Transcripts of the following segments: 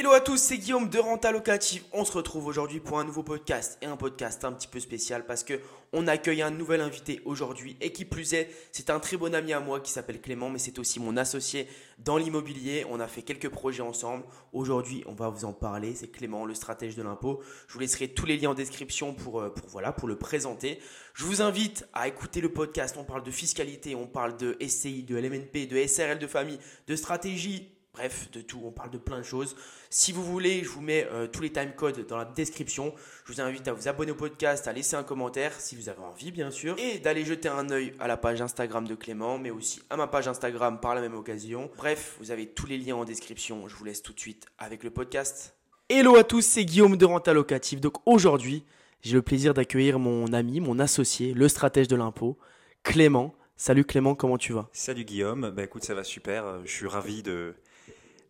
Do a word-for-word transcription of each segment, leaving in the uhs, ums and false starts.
Hello à tous, c'est Guillaume de Renta Locative. On se retrouve aujourd'hui pour un nouveau podcast et un podcast un petit peu spécial parce que on accueille un nouvel invité aujourd'hui et qui plus est, c'est un très bon ami à moi qui s'appelle Clément, mais c'est aussi mon associé dans l'immobilier. On a fait quelques projets ensemble. Aujourd'hui, on va vous en parler. C'est Clément, le stratège de l'impôt. Je vous laisserai tous les liens en description pour, pour, voilà, pour le présenter. Je vous invite à écouter le podcast. On parle de fiscalité, on parle de S C I, de L M N P, de S A R L de famille, de stratégie. Bref, de tout, on parle de plein de choses. Si vous voulez, je vous mets euh, tous les timecodes dans la description. Je vous invite à vous abonner au podcast, à laisser un commentaire si vous avez envie bien sûr. Et d'aller jeter un œil à la page Instagram de Clément, mais aussi à ma page Instagram par la même occasion. Bref, vous avez tous les liens en description. Je vous laisse tout de suite avec le podcast. Hello à tous, c'est Guillaume de Renta Locative. Donc aujourd'hui, j'ai le plaisir d'accueillir mon ami, mon associé, le stratège de l'impôt, Clément. Salut Clément, comment tu vas? Salut Guillaume, bah écoute ça va super, je suis ravi de...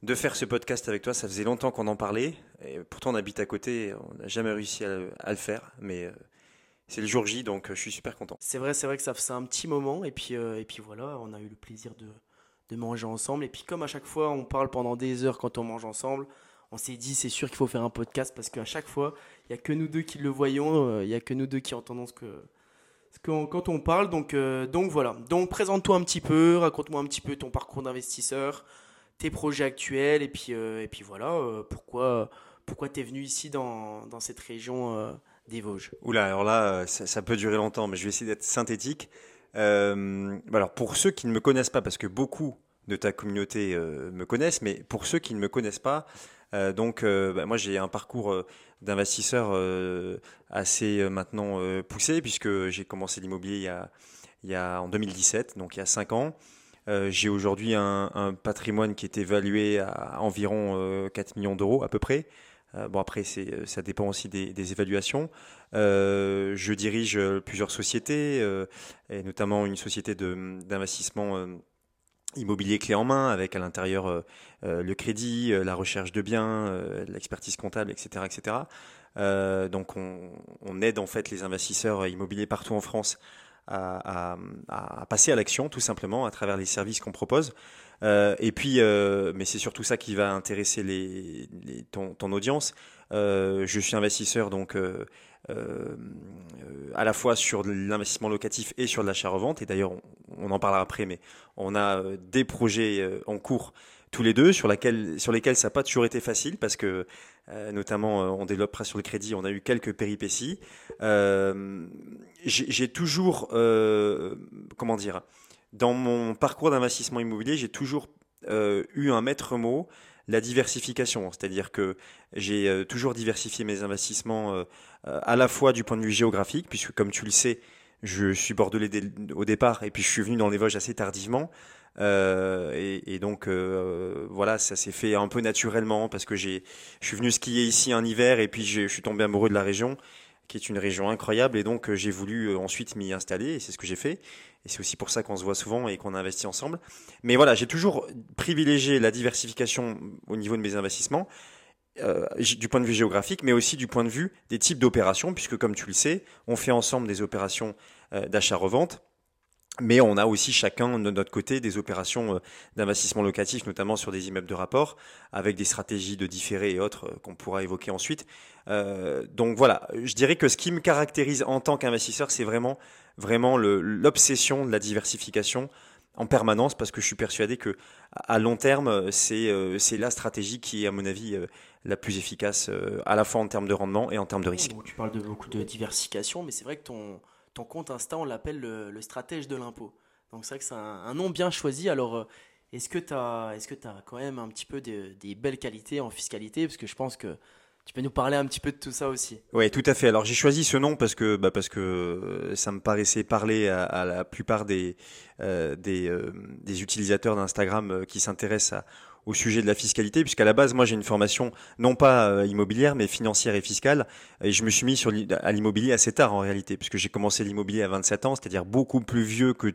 de faire ce podcast avec toi, ça faisait longtemps qu'on en parlait, et pourtant on habite à côté, on n'a jamais réussi à, à le faire, mais c'est le jour J, donc je suis super content. C'est vrai, c'est vrai que ça faisait un petit moment, et puis, euh, et puis voilà, on a eu le plaisir de, de manger ensemble, et puis comme à chaque fois on parle pendant des heures quand on mange ensemble, on s'est dit c'est sûr qu'il faut faire un podcast, parce qu'à chaque fois, il n'y a que nous deux qui le voyons, il euh, n'y a que nous deux qui entendons ce que... quand on parle, donc, euh, donc voilà. Donc présente-toi un petit peu, raconte-moi un petit peu ton parcours d'investisseur, tes projets actuels, et puis, euh, et puis voilà, euh, pourquoi, pourquoi tu es venu ici dans, dans cette région euh, des Vosges. Oula, alors là, ça, ça peut durer longtemps, mais je vais essayer d'être synthétique. Euh, alors pour ceux qui ne me connaissent pas, parce que beaucoup de ta communauté euh, me connaissent, mais pour ceux qui ne me connaissent pas, Euh, donc euh, bah, moi j'ai un parcours euh, d'investisseur euh, assez euh, maintenant euh, poussé puisque j'ai commencé l'immobilier il y a, il y a, en deux mille dix-sept, donc il y a cinq ans. Euh, j'ai aujourd'hui un, un patrimoine qui est évalué à environ euh, quatre millions d'euros à peu près. Euh, bon après c'est, ça dépend aussi des, des évaluations. Euh, je dirige plusieurs sociétés euh, et notamment une société de, d'investissement euh, immobilier clé en main avec à l'intérieur euh, euh, le crédit, euh, la recherche de biens, euh, l'expertise comptable, et cetera et cetera. Euh, donc on, on aide en fait les investisseurs immobiliers partout en France à, à, à passer à l'action tout simplement à travers les services qu'on propose. Euh, et puis, euh, mais c'est surtout ça qui va intéresser les, les, ton, ton audience. Euh, je suis investisseur donc euh, euh, à la fois sur l'investissement locatif et sur de l'achat-revente. Et d'ailleurs, on, on en parlera après, mais on a des projets en cours tous les deux sur, laquelle, sur lesquels ça n'a pas toujours été facile parce que euh, notamment on développera sur le crédit, on a eu quelques péripéties. Euh, j'ai, j'ai toujours, euh, comment dire, dans mon parcours d'investissement immobilier, j'ai toujours euh, eu un maître mot, la diversification. C'est-à-dire que j'ai euh, toujours diversifié mes investissements euh, euh, à la fois du point de vue géographique, puisque comme tu le sais, je suis bordelais dès, au départ et puis je suis venu dans les Vosges assez tardivement. Euh, et, et donc euh, voilà, ça s'est fait un peu naturellement parce que j'ai, je suis venu skier ici un hiver et puis je suis tombé amoureux de la région, qui est une région incroyable, et donc euh, j'ai voulu euh, ensuite m'y installer, et c'est ce que j'ai fait, et c'est aussi pour ça qu'on se voit souvent et qu'on investit ensemble. Mais voilà, j'ai toujours privilégié la diversification au niveau de mes investissements, euh, du point de vue géographique, mais aussi du point de vue des types d'opérations, puisque comme tu le sais, on fait ensemble des opérations euh, d'achat-revente, mais on a aussi chacun de notre côté des opérations d'investissement locatif, notamment sur des immeubles de rapport, avec des stratégies de différé et autres qu'on pourra évoquer ensuite. Euh, donc voilà, je dirais que ce qui me caractérise en tant qu'investisseur, c'est vraiment, vraiment le, l'obsession de la diversification en permanence, parce que je suis persuadé que à long terme, c'est, euh, c'est la stratégie qui est à mon avis euh, la plus efficace, euh, à la fois en termes de rendement et en termes de risque. Donc, tu parles de beaucoup de diversification, mais c'est vrai que ton... ton compte Insta, on l'appelle le, le stratège de l'impôt. Donc c'est vrai que c'est un, un nom bien choisi. Alors, est-ce que tu as est-ce que tu as quand même un petit peu des, des belles qualités en fiscalité? Parce que je pense que tu peux nous parler un petit peu de tout ça aussi. Oui, tout à fait. Alors j'ai choisi ce nom parce que, bah, parce que ça me paraissait parler à, à la plupart des, euh, des, euh, des utilisateurs d'Instagram qui s'intéressent à, au sujet de la fiscalité, puisqu'à la base, moi, j'ai une formation non pas immobilière, mais financière et fiscale, et je me suis mis sur à l'immobilier assez tard en réalité, puisque j'ai commencé l'immobilier à vingt-sept ans, c'est-à-dire beaucoup plus vieux que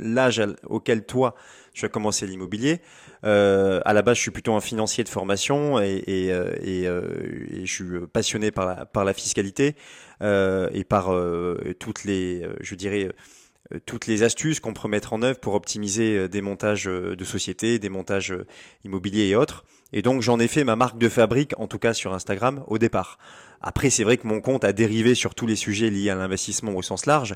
l'âge auquel toi tu as commencé l'immobilier. Euh, à la base, je suis plutôt un financier de formation et, et, et, euh, et je suis passionné par la, par la fiscalité euh, et par euh, toutes les, je dirais, toutes les astuces qu'on peut mettre en œuvre pour optimiser des montages de sociétés, des montages immobiliers et autres. Et donc, j'en ai fait ma marque de fabrique, en tout cas sur Instagram, au départ. Après, c'est vrai que mon compte a dérivé sur tous les sujets liés à l'investissement au sens large,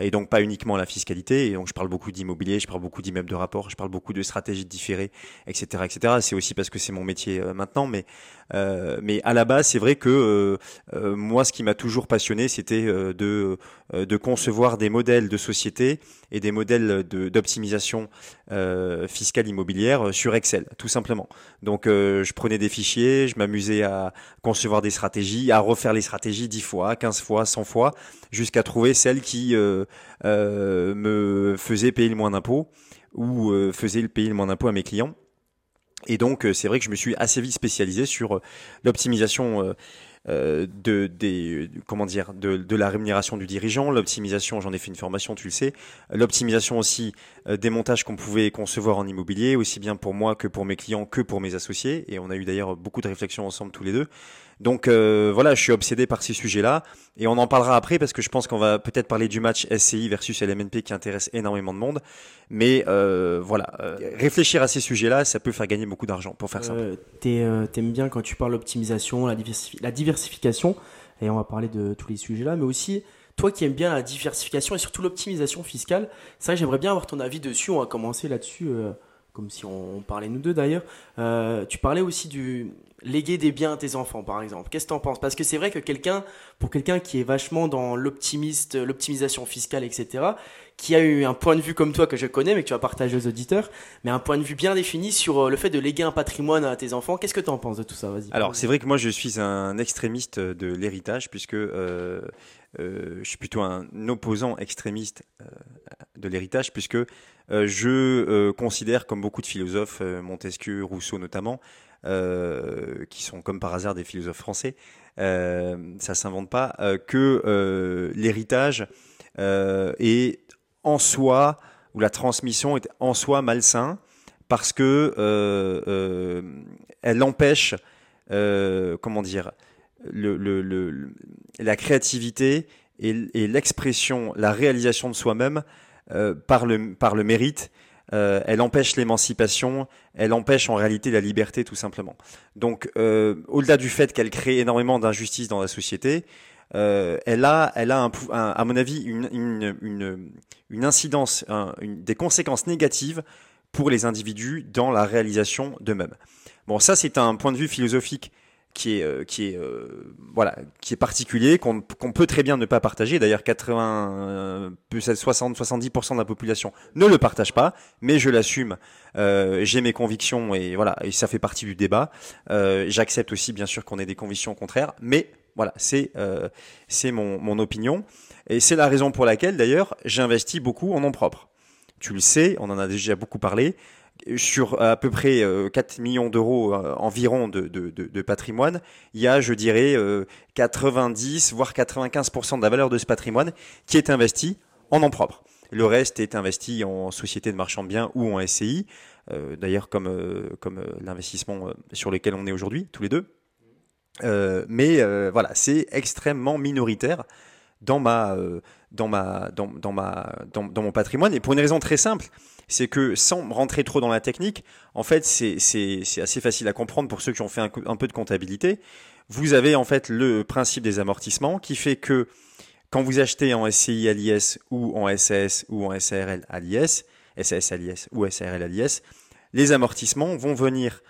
et donc pas uniquement à la fiscalité. Et donc, je parle beaucoup d'immobilier, je parle beaucoup d'immeubles de rapport, je parle beaucoup de stratégies différées, et cetera, et cetera. C'est aussi parce que c'est mon métier euh, maintenant, mais euh, mais à la base, c'est vrai que euh, euh, moi, ce qui m'a toujours passionné, c'était euh, de euh, de concevoir des modèles de société et des modèles de d'optimisation euh, fiscale immobilière sur Excel, tout simplement. Donc, euh, je prenais des fichiers, je m'amusais à concevoir des stratégies, à refaire les stratégies dix fois, quinze fois, cent fois, jusqu'à trouver celle qui euh, euh, me faisait payer le moins d'impôts ou euh, faisait payer le moins d'impôts à mes clients. Et donc, c'est vrai que je me suis assez vite spécialisé sur l'optimisation euh, de, des, comment dire, de, de la rémunération du dirigeant, l'optimisation, j'en ai fait une formation, tu le sais, l'optimisation aussi des montages qu'on pouvait concevoir en immobilier, aussi bien pour moi que pour mes clients, que pour mes associés. Et on a eu d'ailleurs beaucoup de réflexions ensemble tous les deux. Donc euh, voilà, je suis obsédé par ces sujets-là et on en parlera après parce que je pense qu'on va peut-être parler du match S C I versus L M N P qui intéresse énormément de monde. Mais euh, voilà, euh, réfléchir à ces sujets-là, ça peut faire gagner beaucoup d'argent pour faire simple. Euh, t'es, euh, t'aimes bien quand tu parles l'optimisation, la, diversifi- la diversification et on va parler de tous les sujets-là, mais aussi toi qui aimes bien la diversification et surtout l'optimisation fiscale, c'est vrai que j'aimerais bien avoir ton avis dessus, on va commencer là-dessus euh, comme si on, on parlait nous deux d'ailleurs. Euh, tu parlais aussi du... léguer des biens à tes enfants, par exemple. Qu'est-ce que t'en penses? Parce que c'est vrai que quelqu'un, pour quelqu'un qui est vachement dans l'optimiste, l'optimisation fiscale, et cetera, qui a eu un point de vue comme toi que je connais, mais que tu vas partager aux auditeurs, mais un point de vue bien défini sur le fait de léguer un patrimoine à tes enfants. Qu'est-ce que t'en penses de tout ça? Vas-y. Alors, c'est vrai que moi, je suis un extrémiste de l'héritage, puisque euh, euh, je suis plutôt un opposant extrémiste euh, de l'héritage, puisque euh, je euh, considère, comme beaucoup de philosophes, euh, Montesquieu, Rousseau notamment, Euh, qui sont comme par hasard des philosophes français, euh, ça s'invente pas, euh, que euh, l'héritage euh, est en soi, ou la transmission est en soi malsain, parce que euh, euh, elle empêche, euh, comment dire, le, le, le, la créativité et, et l'expression, la réalisation de soi-même euh, par le, par le mérite. Euh, elle empêche l'émancipation, elle empêche en réalité la liberté tout simplement. Donc euh, au-delà du fait qu'elle crée énormément d'injustices dans la société, euh, elle a, elle a un, un, à mon avis une, une, une, une incidence, un, une, des conséquences négatives pour les individus dans la réalisation d'eux-mêmes. Bon, ça c'est un point de vue philosophique qui est, qui est, euh, voilà, qui est particulier, qu'on, qu'on peut très bien ne pas partager. D'ailleurs, quatre-vingts, soixante, soixante-dix pour cent de la population ne le partage pas, mais je l'assume. Euh, j'ai mes convictions et voilà, et ça fait partie du débat. Euh, j'accepte aussi, bien sûr, qu'on ait des convictions contraires, mais voilà, c'est, euh, c'est mon, mon opinion. Et c'est la raison pour laquelle, d'ailleurs, j'investis beaucoup en nom propre. Tu le sais, on en a déjà beaucoup parlé. Sur à peu près quatre millions d'euros environ de, de, de, de patrimoine, il y a, je dirais, quatre-vingt-dix voire quatre-vingt-quinze pour cent de la valeur de ce patrimoine qui est investi en nom propre. Le reste est investi en société de marchand de biens ou en S C I, euh, d'ailleurs comme, euh, comme euh, l'investissement sur lequel on est aujourd'hui, tous les deux. Euh, mais euh, voilà, c'est extrêmement minoritaire dans ma, euh, dans ma, dans, dans ma, dans, dans mon patrimoine et pour une raison très simple. C'est que sans rentrer trop dans la technique, en fait, c'est, c'est, c'est assez facile à comprendre pour ceux qui ont fait un, un peu de comptabilité. Vous avez en fait le principe des amortissements qui fait que quand vous achetez en S C I à l'I S ou en S A S ou en S A R L à l'I S, S A S à l'I S ou S A R L à l'I S, les amortissements vont venir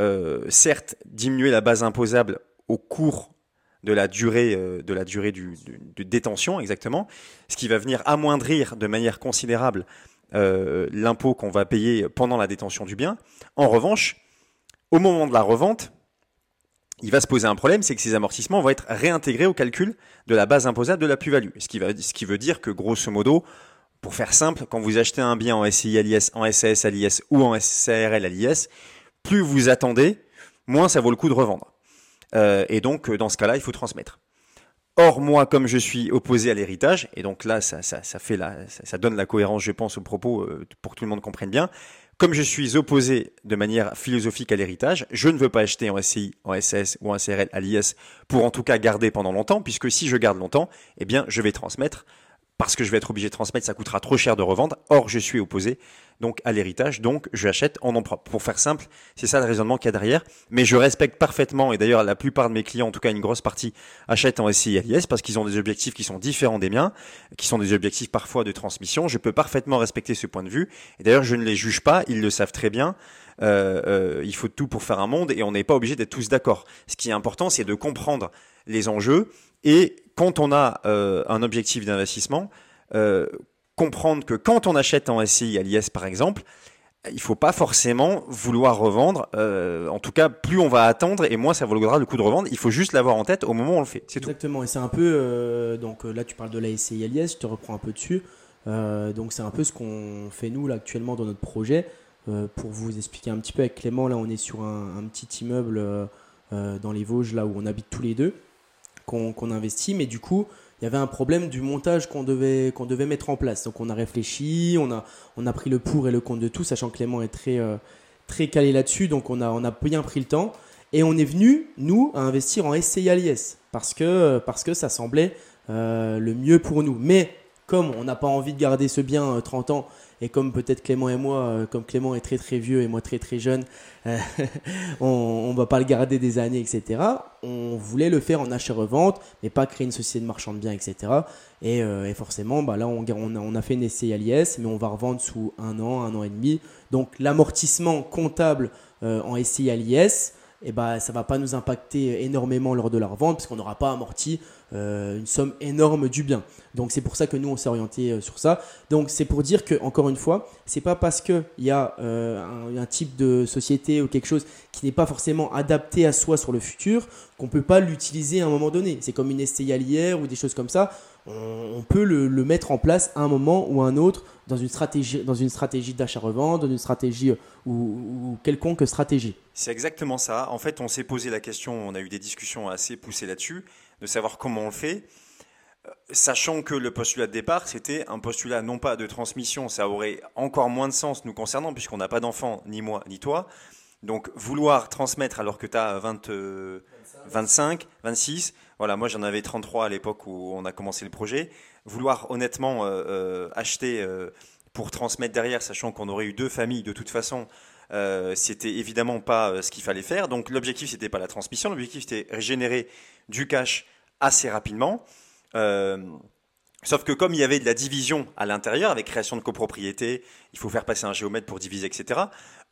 euh, certes diminuer la base imposable au cours de la durée, euh, de la durée du, du, de détention exactement, ce qui va venir amoindrir de manière considérable Euh, l'impôt qu'on va payer pendant la détention du bien. En revanche, au moment de la revente, il va se poser un problème, c'est que ces amortissements vont être réintégrés au calcul de la base imposable de la plus-value. Ce qui, va, ce qui veut dire que, grosso modo, pour faire simple, quand vous achetez un bien en S C I à l'I S, en S A S à l'I S ou en S A R L à l'I S, plus vous attendez, moins ça vaut le coup de revendre. Euh, et donc, dans ce cas-là, il faut transmettre. Or, moi, comme je suis opposé à l'héritage, et donc là, ça, ça, ça, fait la, ça, ça donne la cohérence, je pense, au propos, euh, pour que tout le monde comprenne bien. Comme je suis opposé de manière philosophique à l'héritage, je ne veux pas acheter en S C I, en S A S ou en S A R L à l'I S pour en tout cas garder pendant longtemps, puisque si je garde longtemps, eh bien, je vais transmettre parce que je vais être obligé de transmettre, ça coûtera trop cher de revendre. Or, je suis opposé donc à l'héritage, donc je achète en nom propre. Pour faire simple, c'est ça le raisonnement qu'il y a derrière. Mais je respecte parfaitement, et d'ailleurs la plupart de mes clients, en tout cas une grosse partie, achètent en S C I L I S parce qu'ils ont des objectifs qui sont différents des miens, qui sont des objectifs parfois de transmission. Je peux parfaitement respecter ce point de vue. Et d'ailleurs, je ne les juge pas, ils le savent très bien. Euh, euh, il faut tout pour faire un monde et on n'est pas obligé d'être tous d'accord. Ce qui est important, c'est de comprendre les enjeux. Et quand on a euh, un objectif d'investissement, euh, comprendre que quand on achète en S C I à l'I S par exemple, il ne faut pas forcément vouloir revendre. Euh, en tout cas, plus on va attendre et moins ça vaudra le coup de revendre. Il faut juste l'avoir en tête au moment où on le fait. C'est tout. Exactement. Et c'est un peu… Euh, donc là, tu parles de la S C I à l'I S, je te reprends un peu dessus. Euh, donc c'est un peu ce qu'on fait nous là, actuellement dans notre projet. Euh, pour vous expliquer un petit peu avec Clément, là on est sur un, un petit immeuble euh, euh, dans les Vosges, là où on habite tous les deux, qu'on, qu'on investit, mais du coup il y avait un problème du montage qu'on devait, qu'on devait mettre en place. Donc on a réfléchi, on a, on a pris le pour et le contre de tout, sachant que Clément est très, euh, très calé là-dessus, donc on a, on a bien pris le temps et on est venu, nous, à investir en S C I à l'I S parce que, parce que ça semblait euh, le mieux pour nous. Mais comme on n'a pas envie de garder ce bien trente ans et comme peut-être Clément et moi, euh, comme Clément est très très vieux et moi très très jeune, euh, on ne va pas le garder des années, et cetera. On voulait le faire en achat-revente, mais pas créer une société de marchand de biens, et cetera. Et, euh, et forcément, bah là, on, on, a, on a fait une S C I à l'I S, mais on va revendre sous un an, un an et demi. Donc l'amortissement comptable euh, en S C I à l'I S, eh ben, ça ne va pas nous impacter énormément lors de la revente parce qu'on n'aura pas amorti euh, une somme énorme du bien. Donc, c'est pour ça que nous, on s'est orienté euh, sur ça. Donc, c'est pour dire que, encore une fois, ce n'est pas parce qu'il y a euh, un, un type de société ou quelque chose qui n'est pas forcément adapté à soi sur le futur qu'on ne peut pas l'utiliser à un moment donné. C'est comme une S C I à l'I R ou des choses comme ça. On, on peut le, le mettre en place à un moment ou à un autre dans une stratégie, dans une stratégie d'achat-revente, dans une stratégie euh, ou, ou quelconque stratégie. C'est exactement ça. En fait, on s'est posé la question, on a eu des discussions assez poussées là-dessus, de savoir comment on le fait, sachant que le postulat de départ, c'était un postulat non pas de transmission, ça aurait encore moins de sens nous concernant puisqu'on n'a pas d'enfant, ni moi, ni toi. Donc, vouloir transmettre alors que tu as vingt, vingt-cinq, vingt-six, voilà, moi j'en avais trente-trois à l'époque où on a commencé le projet. Vouloir honnêtement euh, euh, acheter euh, pour transmettre derrière, sachant qu'on aurait eu deux familles de toute façon, Euh, c'était évidemment pas euh, ce qu'il fallait faire. Donc l'objectif c'était pas la transmission, l'objectif c'était générer du cash assez rapidement, euh, sauf que comme il y avait de la division à l'intérieur avec création de copropriété, il faut faire passer un géomètre pour diviser, etc.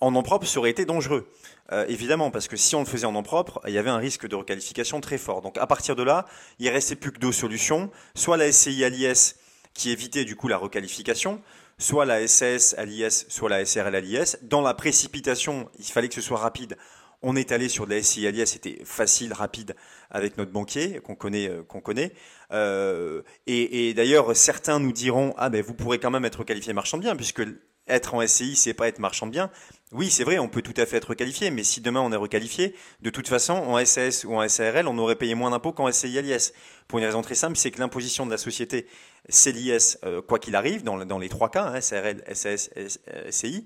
En nom propre ça aurait été dangereux, euh, évidemment, parce que si on le faisait en nom propre il y avait un risque de requalification très fort. Donc à partir de là il restait plus que deux solutions, soit la S C I à l'I S qui évitait du coup la requalification, soit la S A S à l'I S, soit la S R L à l'I S. Dans la précipitation, il fallait que ce soit rapide. On est allé sur de la S C I à l'I S, c'était facile, rapide, avec notre banquier qu'on connaît. Qu'on connaît. Euh, et, et d'ailleurs, certains nous diront « Ah ben vous pourrez quand même être qualifié marchand de biens, puisque être en S C I, c'est pas être marchand de biens. » Oui, c'est vrai, on peut tout à fait être requalifié, mais si demain on est requalifié, de toute façon, en S A S ou en S A R L, on aurait payé moins d'impôts qu'en S C I à l'I S. Pour une raison très simple, c'est que l'imposition de la société, c'est l'I S, euh, quoi qu'il arrive, dans, dans les trois cas, hein, S A R L, S A S, S C I.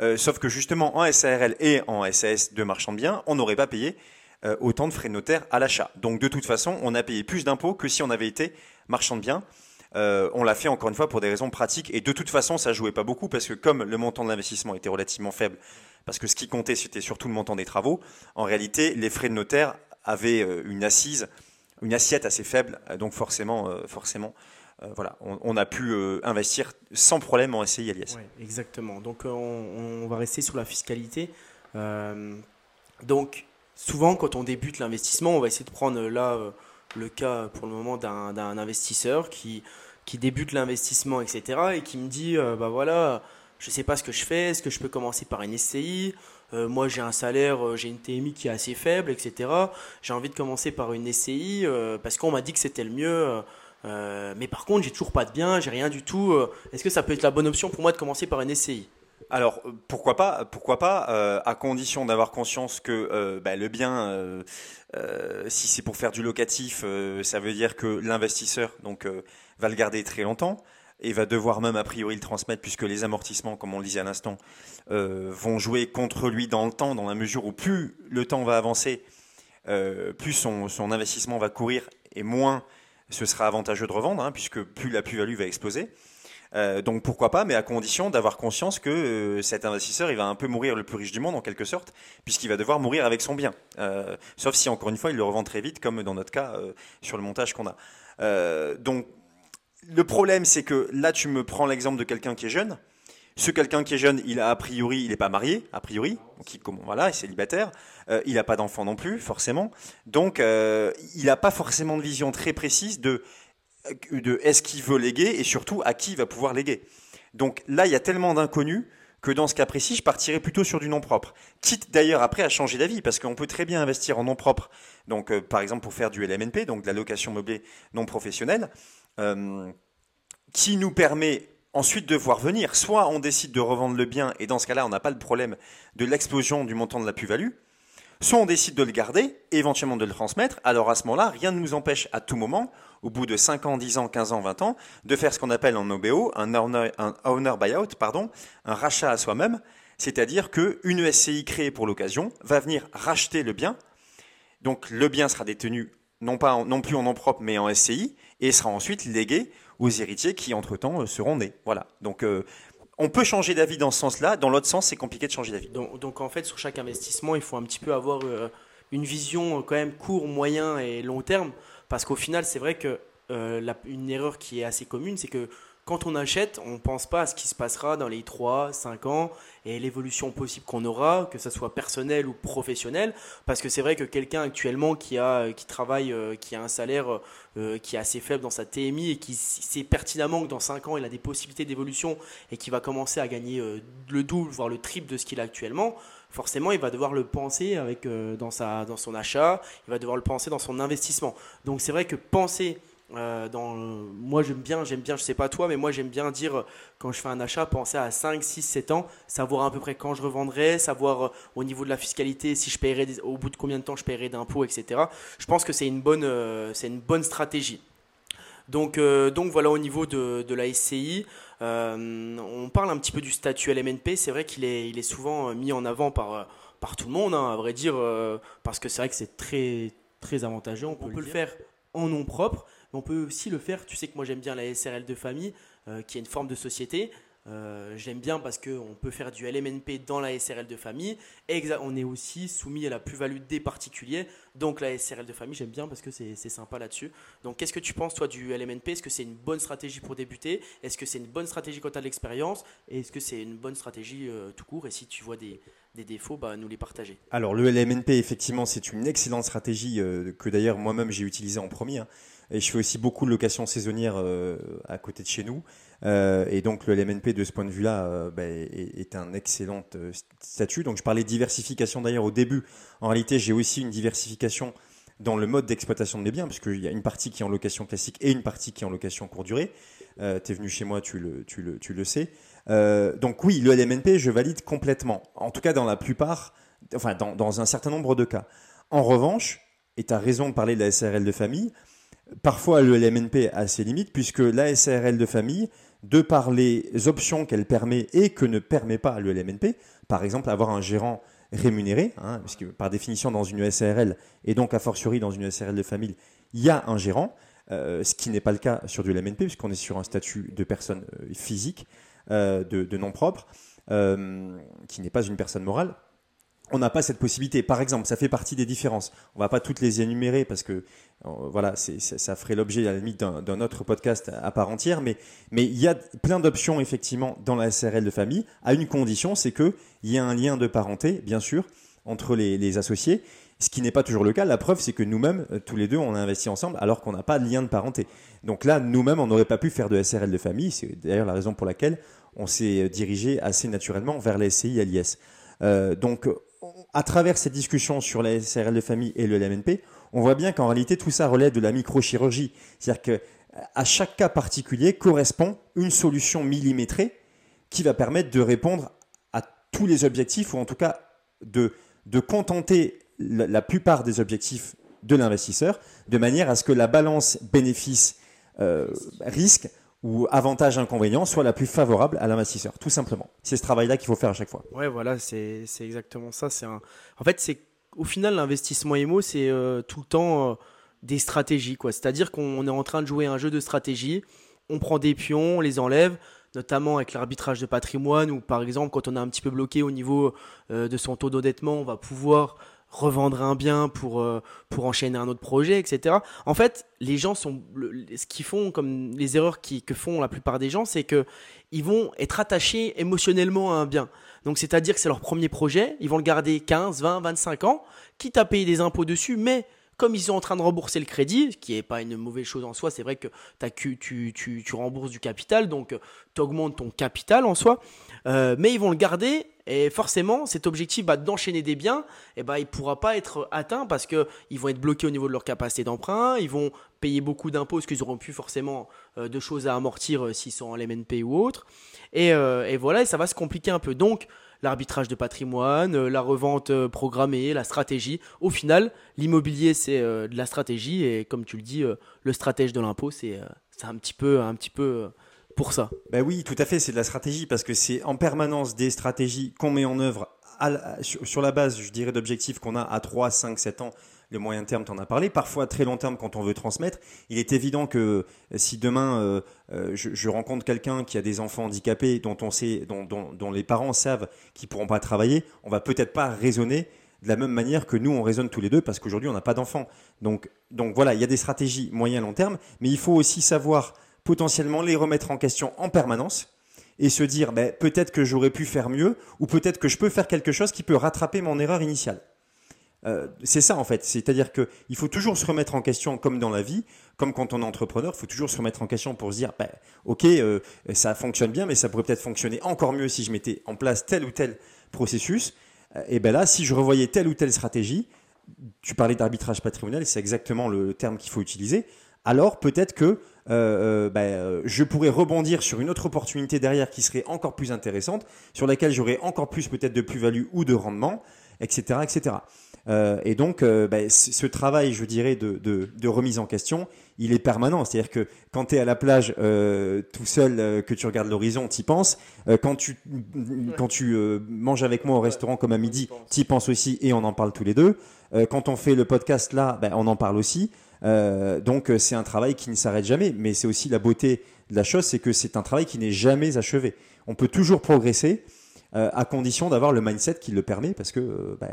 Euh, sauf que justement, en S A R L et en S A S de marchand de biens, on n'aurait pas payé euh, autant de frais de notaire à l'achat. Donc de toute façon, on a payé plus d'impôts que si on avait été marchand de biens. Euh, on l'a fait encore une fois pour des raisons pratiques et de toute façon ça jouait pas beaucoup parce que comme le montant de l'investissement était relativement faible, parce que ce qui comptait c'était surtout le montant des travaux, en réalité les frais de notaire avaient une assise, une assiette assez faible, donc forcément, euh, forcément euh, voilà, on, on a pu euh, investir sans problème en S C I à l'I S. Ouais, exactement, donc on, on va rester sur la fiscalité. Euh, donc souvent quand on débute l'investissement on va essayer de prendre là euh, le cas pour le moment d'un, d'un investisseur qui, qui débute l'investissement, et cetera et qui me dit euh, bah voilà, je sais pas ce que je fais, est-ce que je peux commencer par une S C I, euh, moi j'ai un salaire, euh, j'ai une T M I qui est assez faible, et cetera. J'ai envie de commencer par une S C I euh, parce qu'on m'a dit que c'était le mieux, euh, mais par contre j'ai toujours pas de bien, j'ai rien du tout. Euh, est-ce que ça peut être la bonne option pour moi de commencer par une S C I ? Alors pourquoi pas, pourquoi pas, euh, à condition d'avoir conscience que euh, bah, le bien, euh, euh, si c'est pour faire du locatif, euh, ça veut dire que l'investisseur donc euh, va le garder très longtemps et va devoir même a priori le transmettre puisque les amortissements, comme on le disait à l'instant, euh, vont jouer contre lui dans le temps, dans la mesure où plus le temps va avancer, euh, plus son, son investissement va courir et moins ce sera avantageux de revendre, hein, puisque plus la plus-value va exploser. Euh, donc pourquoi pas, mais à condition d'avoir conscience que euh, cet investisseur, il va un peu mourir le plus riche du monde en quelque sorte, puisqu'il va devoir mourir avec son bien. Euh, sauf si, encore une fois, il le revend très vite, comme dans notre cas euh, sur le montage qu'on a. Euh, donc le problème, c'est que là, tu me prends l'exemple de quelqu'un qui est jeune. Ce quelqu'un qui est jeune, il a a priori, il n'est pas marié, a priori, donc il, voilà, il est célibataire, euh, il n'a pas d'enfant non plus, forcément, donc euh, il n'a pas forcément de vision très précise de, de est-ce qu'il veut léguer et surtout à qui il va pouvoir léguer. Donc là, il y a tellement d'inconnus que dans ce cas précis, je partirais plutôt sur du non-propre. Quitte d'ailleurs après à changer d'avis, parce qu'on peut très bien investir en non-propre, donc euh, par exemple pour faire du L M N P, donc de la location meublée non professionnelle, euh, qui nous permet... ensuite de voir venir, soit on décide de revendre le bien et dans ce cas-là on n'a pas le problème de l'explosion du montant de la plus-value, soit on décide de le garder et éventuellement de le transmettre. Alors à ce moment-là, rien ne nous empêche à tout moment, au bout de cinq ans, dix ans, quinze ans, vingt ans, de faire ce qu'on appelle en O B O un owner, un owner buyout, pardon, un rachat à soi-même, c'est-à-dire qu'une S C I créée pour l'occasion va venir racheter le bien, donc le bien sera détenu non, pas en, non plus en nom propre mais en S C I et sera ensuite légué aux héritiers qui, entre-temps, seront nés. Voilà. Donc, euh, on peut changer d'avis dans ce sens-là. Dans l'autre sens, c'est compliqué de changer d'avis. Donc, donc, en fait, sur chaque investissement, il faut un petit peu avoir euh, une vision quand même court, moyen et long terme. Parce qu'au final, c'est vrai que euh, la, une erreur qui est assez commune, c'est que quand on achète, on ne pense pas à ce qui se passera dans les trois, cinq ans et l'évolution possible qu'on aura, que ce soit personnel ou professionnel. Parce que c'est vrai que quelqu'un actuellement qui, a, qui travaille, euh, qui a un salaire euh, qui est assez faible dans sa T M I et qui sait pertinemment que dans cinq ans, il a des possibilités d'évolution et qu'il va commencer à gagner euh, le double, voire le triple de ce qu'il a actuellement, forcément, il va devoir le penser avec, euh, dans, sa, dans son achat, il va devoir le penser dans son investissement. Donc c'est vrai que penser... Euh, dans, euh, moi j'aime bien, j'aime bien, je sais pas toi, mais moi j'aime bien dire euh, quand je fais un achat, penser à cinq, six, sept ans, savoir à peu près quand je revendrai, savoir euh, au niveau de la fiscalité si je paierai, des, au bout de combien de temps je paierai d'impôts, et cetera. Je pense que c'est une bonne, euh, c'est une bonne stratégie. Donc, euh, donc voilà au niveau de, de la S C I. Euh, on parle un petit peu du statut L M N P. C'est vrai qu'il est, il est souvent mis en avant par, par tout le monde, hein, à vrai dire, euh, parce que c'est vrai que c'est très, très avantageux. On peut, on peut le, le faire en nom propre. On peut aussi le faire, tu sais que moi j'aime bien la S R L de famille, euh, qui est une forme de société. Euh, j'aime bien parce qu'on peut faire du L M N P dans la S R L de famille. Exa- on est aussi soumis à la plus-value des particuliers. Donc la S R L de famille, j'aime bien parce que c'est, c'est sympa là-dessus. Donc qu'est-ce que tu penses toi du L M N P ? Est-ce que c'est une bonne stratégie pour débuter ? Est-ce que c'est une bonne stratégie quand tu as de l'expérience ? Et est-ce que c'est une bonne stratégie euh, tout court ? Et si tu vois des... des défauts, bah, nous les partager. Alors le L M N P, effectivement, c'est une excellente stratégie euh, que d'ailleurs moi-même j'ai utilisée en premier, hein, et je fais aussi beaucoup de locations saisonnières euh, à côté de chez nous, euh, et donc le L M N P de ce point de vue-là euh, bah, est, est un excellent euh, statut. Donc je parlais de diversification d'ailleurs au début. En réalité, j'ai aussi une diversification dans le mode d'exploitation de mes biens, parce qu'il y a une partie qui est en location classique et une partie qui est en location courte durée. Euh, tu es venu chez moi, tu le, tu le, tu le sais. Euh, donc oui, le L M N P, je valide complètement. En tout cas, dans la plupart, enfin dans, dans un certain nombre de cas. En revanche, et tu as raison de parler de la S A R L de famille, parfois le L M N P a ses limites, puisque la S A R L de famille, de par les options qu'elle permet et que ne permet pas le L M N P, par exemple avoir un gérant rémunéré, hein, parce que par définition dans une S A R L et donc a fortiori dans une S A R L de famille, il y a un gérant, euh, ce qui n'est pas le cas sur du L M N P puisqu'on est sur un statut de personne euh, physique, euh, de, de nom propre, euh, qui n'est pas une personne morale. On n'a pas cette possibilité. Par exemple, ça fait partie des différences. On ne va pas toutes les énumérer parce que euh, voilà, c'est, ça, ça ferait l'objet à la limite d'un, d'un autre podcast à part entière. Mais mais il y a plein d'options effectivement dans la S A R L de famille. À une condition, c'est que il y a un lien de parenté, bien sûr, entre les, les associés. Ce qui n'est pas toujours le cas. La preuve, c'est que nous-mêmes, tous les deux, on a investi ensemble alors qu'on n'a pas de lien de parenté. Donc là, nous-mêmes, on n'aurait pas pu faire de S A R L de famille. C'est d'ailleurs la raison pour laquelle on s'est dirigé assez naturellement vers la S C I et l'I S. Euh, donc, à travers cette discussion sur la S A R L de famille et le L M N P, on voit bien qu'en réalité, tout ça relève de la microchirurgie. C'est-à-dire qu'à chaque cas particulier correspond une solution millimétrée qui va permettre de répondre à tous les objectifs ou en tout cas de, de contenter la, la plupart des objectifs de l'investisseur de manière à ce que la balance bénéfice-risque euh, ou avantage-inconvénient soit la plus favorable à l'investisseur, tout simplement. C'est ce travail-là qu'il faut faire à chaque fois. Ouais, voilà, c'est, c'est exactement ça. C'est un... En fait, c'est, au final, l'investissement I M O, c'est euh, tout le temps euh, des stratégies, quoi. C'est-à-dire qu'on est en train de jouer un jeu de stratégie, on prend des pions, on les enlève, notamment avec l'arbitrage de patrimoine, ou par exemple quand on a un petit peu bloqué au niveau euh, de son taux d'endettement, on va pouvoir revendre un bien pour, euh, pour enchaîner un autre projet, et cetera. En fait, les gens sont, le, ce qu'ils font, comme les erreurs qui, que font la plupart des gens, c'est qu'ils vont être attachés émotionnellement à un bien. Donc, c'est-à-dire que c'est leur premier projet, ils vont le garder quinze, vingt, vingt-cinq ans, quitte à payer des impôts dessus, mais comme ils sont en train de rembourser le crédit, ce qui n'est pas une mauvaise chose en soi, c'est vrai que t'as, tu, tu, tu, tu rembourses du capital, donc tu augmentes ton capital en soi, euh, mais ils vont le garder et forcément cet objectif bah, d'enchaîner des biens, eh bah, il ne pourra pas être atteint parce qu'ils vont être bloqués au niveau de leur capacité d'emprunt, ils vont payer beaucoup d'impôts parce qu'ils n'auront plus forcément euh, de choses à amortir euh, s'ils sont en L M N P ou autre, et, euh, et voilà, et ça va se compliquer un peu. Donc, l'arbitrage de patrimoine, la revente programmée, la stratégie. Au final, l'immobilier, c'est euh, de la stratégie. Et comme tu le dis, euh, le stratège de l'impôt, c'est, euh, c'est un petit peu, un petit peu euh, pour ça. Ben oui, tout à fait, c'est de la stratégie parce que c'est en permanence des stratégies qu'on met en œuvre à la, sur, sur la base, je dirais, d'objectifs qu'on a à trois, cinq, sept ans. Le moyen terme, tu en as parlé. Parfois, très long terme, quand on veut transmettre, il est évident que si demain, euh, euh, je, je rencontre quelqu'un qui a des enfants handicapés dont, on sait, dont, dont, dont les parents savent qu'ils ne pourront pas travailler, on ne va peut-être pas raisonner de la même manière que nous, on raisonne tous les deux parce qu'aujourd'hui, on n'a pas d'enfants. Donc, donc voilà, il y a des stratégies moyen long terme, mais il faut aussi savoir potentiellement les remettre en question en permanence et se dire ben, peut-être que j'aurais pu faire mieux ou peut-être que je peux faire quelque chose qui peut rattraper mon erreur initiale. Euh, c'est ça en fait, c'est-à-dire que il faut toujours se remettre en question, comme dans la vie, comme quand on est entrepreneur, il faut toujours se remettre en question pour se dire bah, ok, euh, ça fonctionne bien mais ça pourrait peut-être fonctionner encore mieux si je mettais en place tel ou tel processus, euh, et bien là si je revoyais telle ou telle stratégie, tu parlais d'arbitrage patrimonial, c'est exactement le terme qu'il faut utiliser, alors peut-être que euh, bah, je pourrais rebondir sur une autre opportunité derrière qui serait encore plus intéressante, sur laquelle j'aurais encore plus peut-être de plus-value ou de rendement, etc, et cetera. Euh, et donc, euh, bah, c- ce travail, je dirais, de, de, de remise en question, il est permanent. C'est-à-dire que quand tu es à la plage euh, tout seul, euh, que tu regardes l'horizon, tu y penses. Euh, quand tu, ouais. quand tu euh, manges avec moi au restaurant ouais. comme à midi, tu y penses aussi et on en parle tous les deux. Euh, quand on fait le podcast là, bah, on en parle aussi. Euh, donc, c'est un travail qui ne s'arrête jamais. Mais c'est aussi la beauté de la chose, c'est que c'est un travail qui n'est jamais achevé. On peut toujours progresser euh, à condition d'avoir le mindset qui le permet parce que… Euh, bah,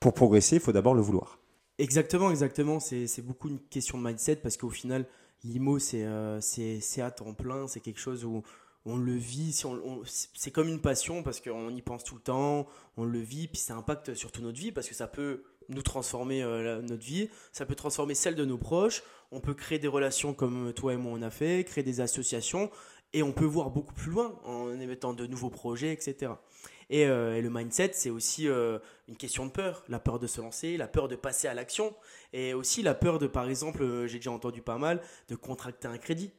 pour progresser, il faut d'abord le vouloir. Exactement, exactement. C'est, c'est beaucoup une question de mindset parce qu'au final, l'I M O, c'est, euh, c'est, c'est à temps plein. C'est quelque chose où on le vit. Si on, on, c'est comme une passion parce qu'on y pense tout le temps, on le vit, puis ça impacte sur toute notre vie parce que ça peut nous transformer euh, la, notre vie, ça peut transformer celle de nos proches. On peut créer des relations comme toi et moi on a fait, créer des associations et on peut voir beaucoup plus loin en émettant de nouveaux projets, et cetera. Et, euh, et le mindset, c'est aussi euh, une question de peur, la peur de se lancer, la peur de passer à l'action et aussi la peur de, par exemple, euh, j'ai déjà entendu pas mal, de contracter un crédit.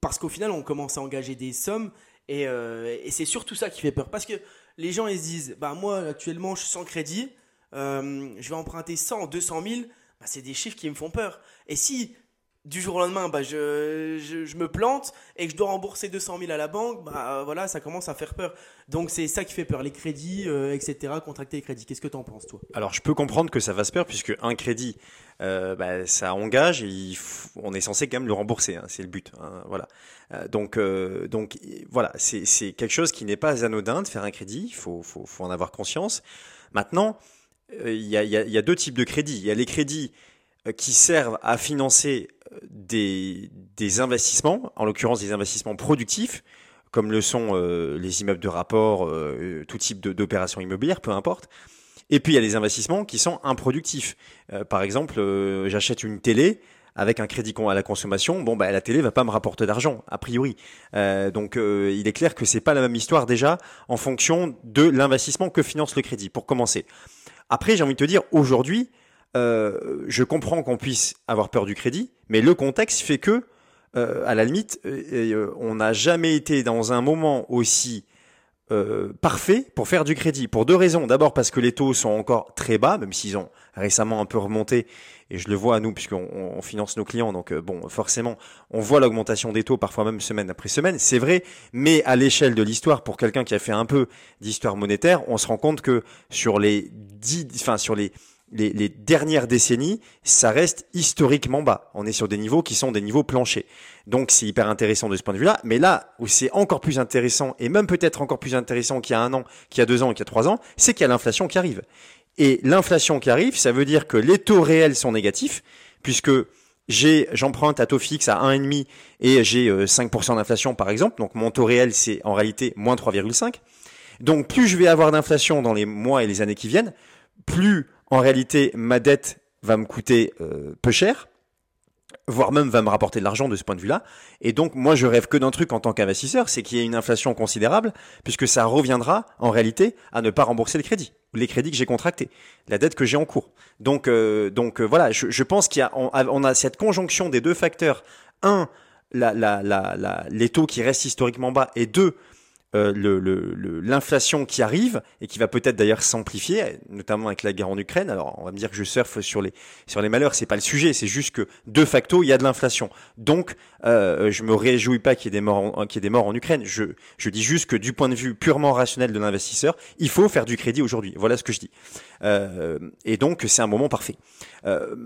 Parce qu'au final, on commence à engager des sommes et, euh, et c'est surtout ça qui fait peur. Parce que les gens, ils se disent, bah, moi, actuellement, je suis sans crédit, euh, je vais emprunter cent, deux cent mille, bah, c'est des chiffres qui me font peur. Et si… du jour au lendemain, bah, je, je, je me plante et que je dois rembourser deux cent mille à la banque, bah, voilà, ça commence à faire peur. Donc, c'est ça qui fait peur, les crédits, euh, et cetera, contracter les crédits. Qu'est-ce que tu en penses, toi ? Alors, je peux comprendre que ça fasse peur puisque un crédit, euh, bah, ça engage et il faut, on est censé quand même le rembourser, hein, c'est le but. Hein, voilà. Euh, donc, euh, donc, voilà, c'est, c'est quelque chose qui n'est pas anodin de faire un crédit, il faut, faut, faut en avoir conscience. Maintenant, euh, y a, y a, y a deux types de crédits. Il y a les crédits qui servent à financer des, des investissements, en l'occurrence des investissements productifs, comme le sont euh, les immeubles de rapport, euh, tout type de, d'opérations immobilières, peu importe. Et puis, il y a les investissements qui sont improductifs. Euh, par exemple, euh, j'achète une télé avec un crédit à la consommation. Bon, bah, la télé ne va pas me rapporter d'argent, a priori. Euh, donc, euh, il est clair que ce n'est pas la même histoire déjà en fonction de l'investissement que finance le crédit, pour commencer. Après, j'ai envie de te dire, aujourd'hui, Euh, je comprends qu'on puisse avoir peur du crédit, mais le contexte fait que, euh, à la limite, euh, on n'a jamais été dans un moment aussi euh, parfait pour faire du crédit. Pour deux raisons. D'abord parce que les taux sont encore très bas, même s'ils ont récemment un peu remonté. Et je le vois à nous, puisqu'on on finance nos clients. Donc, euh, bon, forcément, on voit l'augmentation des taux, parfois même semaine après semaine. C'est vrai, mais à l'échelle de l'histoire, pour quelqu'un qui a fait un peu d'histoire monétaire, on se rend compte que sur les dix, enfin, sur les les, les dernières décennies, ça reste historiquement bas. On est sur des niveaux qui sont des niveaux planchers. Donc, c'est hyper intéressant de ce point de vue-là. Mais là où c'est encore plus intéressant, et même peut-être encore plus intéressant qu'il y a un an, qu'il y a deux ans, qu'il y a trois ans, c'est qu'il y a l'inflation qui arrive. Et l'inflation qui arrive, ça veut dire que les taux réels sont négatifs, puisque j'ai, j'emprunte à taux fixe à un virgule cinq et j'ai cinq pour cent d'inflation, par exemple. Donc, mon taux réel, c'est en réalité moins trois virgule cinq. Donc, plus je vais avoir d'inflation dans les mois et les années qui viennent, plus, en réalité, ma dette va me coûter euh, peu cher, voire même va me rapporter de l'argent de ce point de vue-là. Et donc, moi, je rêve que d'un truc en tant qu'investisseur, c'est qu'il y ait une inflation considérable, puisque ça reviendra, en réalité, à ne pas rembourser le crédit, les crédits que j'ai contractés, la dette que j'ai en cours. Donc, euh, donc euh, voilà, je, je pense qu'il y a, on, on a cette conjonction des deux facteurs. Un, la, la, la, la, les taux qui restent historiquement bas, et deux, Euh, le, le, le, l'inflation qui arrive et qui va peut-être d'ailleurs s'amplifier, notamment avec la guerre en Ukraine. Alors, on va me dire que je surfe sur les sur les malheurs, c'est pas le sujet, c'est juste que de facto il y a de l'inflation. Donc, euh, je me réjouis pas qu'il y ait des morts, en, qu'il y ait des morts en Ukraine. Je je dis juste que du point de vue purement rationnel de l'investisseur, il faut faire du crédit aujourd'hui. Voilà ce que je dis. Euh, et donc c'est un moment parfait. Euh,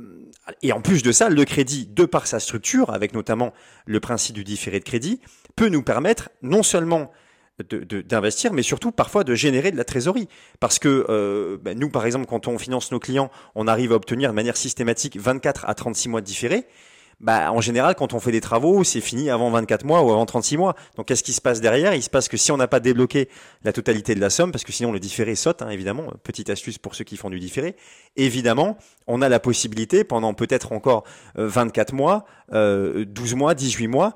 et en plus de ça, le crédit, de par sa structure, avec notamment le principe du différé de crédit, peut nous permettre non seulement De, de, d'investir, mais surtout parfois de générer de la trésorerie, parce que euh, bah nous, par exemple, quand on finance nos clients, on arrive à obtenir de manière systématique vingt-quatre à trente-six mois de différé. Bah, en général, quand on fait des travaux, c'est fini avant vingt-quatre mois ou avant trente-six mois. Donc, qu'est-ce qui se passe derrière? Il se passe que si on n'a pas débloqué la totalité de la somme, parce que sinon le différé saute, hein, évidemment, petite astuce pour ceux qui font du différé, évidemment, on a la possibilité pendant peut-être encore vingt-quatre mois, euh, douze mois, dix-huit mois,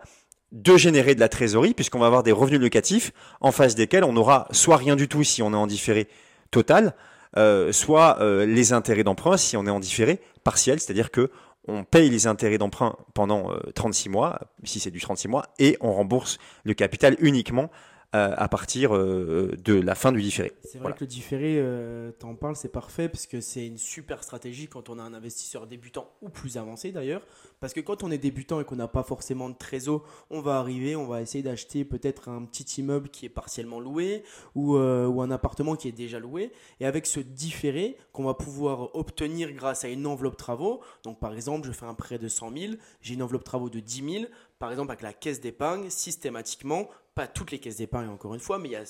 de générer de la trésorerie, puisqu'on va avoir des revenus locatifs en face desquels on aura soit rien du tout si on est en différé total, euh, soit euh, les intérêts d'emprunt si on est en différé partiel, c'est-à-dire que on paye les intérêts d'emprunt pendant euh, trente-six mois, si c'est du trente-six mois, et on rembourse le capital uniquement euh, à partir euh, de la fin du différé. C'est vrai, voilà. Que le différé, euh, t'en parles, c'est parfait, parce que c'est une super stratégie quand on a un investisseur débutant ou plus avancé d'ailleurs. Parce que quand on est débutant et qu'on n'a pas forcément de trésor, on va arriver, on va essayer d'acheter peut-être un petit immeuble qui est partiellement loué ou, euh, ou un appartement qui est déjà loué. Et avec ce différé qu'on va pouvoir obtenir grâce à une enveloppe travaux, donc par exemple, je fais un prêt de cent mille, j'ai une enveloppe travaux de dix mille, par exemple avec la caisse d'épargne, systématiquement, pas toutes les caisses d'épargne encore une fois, mais il y a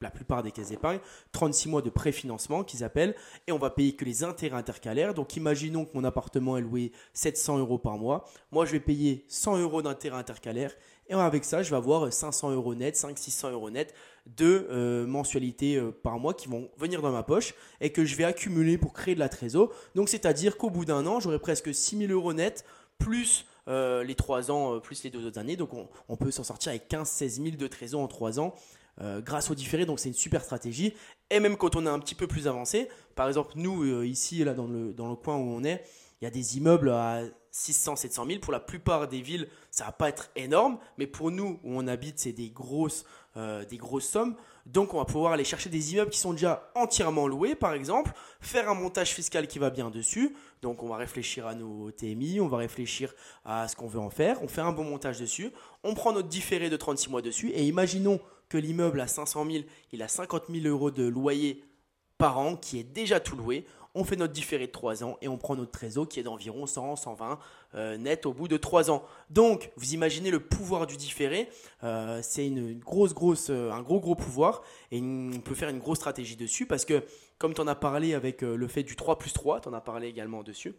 la plupart des caisses d'épargne, trente-six mois de préfinancement qu'ils appellent, et on va payer que les intérêts intercalaires. Donc, imaginons que mon appartement est loué sept cents euros par mois. Moi, je vais payer cent euros d'intérêts intercalaires, et avec ça, je vais avoir cinq cents euros net, cinq cents six cents euros net de euh, mensualités euh, par mois qui vont venir dans ma poche et que je vais accumuler pour créer de la trésor. Donc, c'est-à-dire qu'au bout d'un an, j'aurai presque six mille euros net plus euh, les trois ans, euh, plus les deux autres années. Donc, on, on peut s'en sortir avec quinze à seize mille de trésor en trois ans. Euh, grâce au différé, donc c'est une super stratégie. Et même quand on est un petit peu plus avancé, par exemple nous euh, ici là dans le, dans le coin où on est, il y a des immeubles à six cents à sept cent mille. Pour la plupart des villes, ça va pas être énorme, mais pour nous où on habite, c'est des grosses, euh, des grosses sommes. Donc on va pouvoir aller chercher des immeubles qui sont déjà entièrement loués, par exemple, faire un montage fiscal qui va bien dessus. Donc on va réfléchir à nos T M I, on va réfléchir à ce qu'on veut en faire, on fait un bon montage dessus, on prend notre différé de trente-six mois dessus, et imaginons que l'immeuble à cinq cent mille, il a cinquante mille euros de loyer par an qui est déjà tout loué. On fait notre différé de trois ans et on prend notre trésor qui est d'environ cent à cent vingt euh, net au bout de trois ans. Donc, vous imaginez le pouvoir du différé. Euh, c'est une, une grosse, grosse, euh, un gros, gros pouvoir, et une, on peut faire une grosse stratégie dessus parce que, comme tu en as parlé avec euh, le fait du trois plus trois, tu en as parlé également dessus,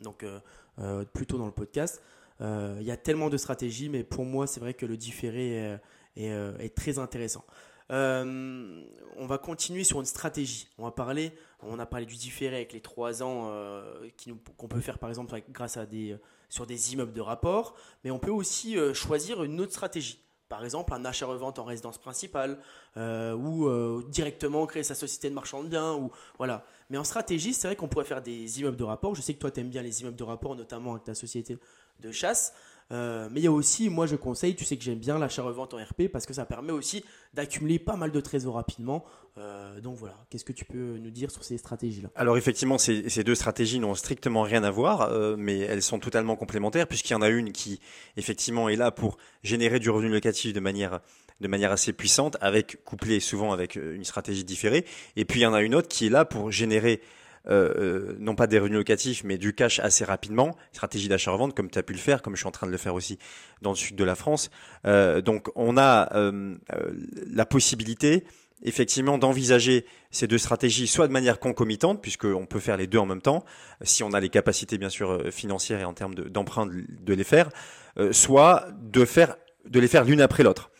donc euh, euh, plus tôt dans le podcast, il euh, y a tellement de stratégies, mais pour moi, c'est vrai que le différé euh, Et, euh, est très intéressant. Euh, on va continuer sur une stratégie. On va parler, on a parlé du différé avec les trois ans euh, qui nous, qu'on peut faire par exemple avec, grâce à des, euh, sur des immeubles de rapport, mais on peut aussi euh, choisir une autre stratégie. Par exemple, un achat-revente en résidence principale euh, ou euh, directement créer sa société de marchand de biens. Ou, voilà. Mais en stratégie, c'est vrai qu'on pourrait faire des immeubles de rapport. Je sais que toi, tu aimes bien les immeubles de rapport, notamment avec ta société de chasse. Euh, mais il y a aussi, moi je conseille, tu sais que j'aime bien l'achat-revente en R P parce que ça permet aussi d'accumuler pas mal de trésors rapidement. Euh, donc voilà, qu'est-ce que tu peux nous dire sur ces stratégies-là? Alors effectivement, ces, ces deux stratégies n'ont strictement rien à voir, euh, mais elles sont totalement complémentaires puisqu'il y en a une qui effectivement est là pour générer du revenu locatif de manière, de manière assez puissante, avec, couplée souvent avec une stratégie différée. Et puis il y en a une autre qui est là pour générer euh, non pas des revenus locatifs, mais du cash assez rapidement, stratégie d'achat-revente, comme tu as pu le faire, comme je suis en train de le faire aussi dans le sud de la France. Euh, donc, on a euh, la possibilité, effectivement, d'envisager ces deux stratégies, soit de manière concomitante, puisqu'on peut faire les deux en même temps, si on a les capacités, bien sûr, financières et en termes d'emprunt de, de les faire, euh, soit de, faire, de les faire l'une après l'autre.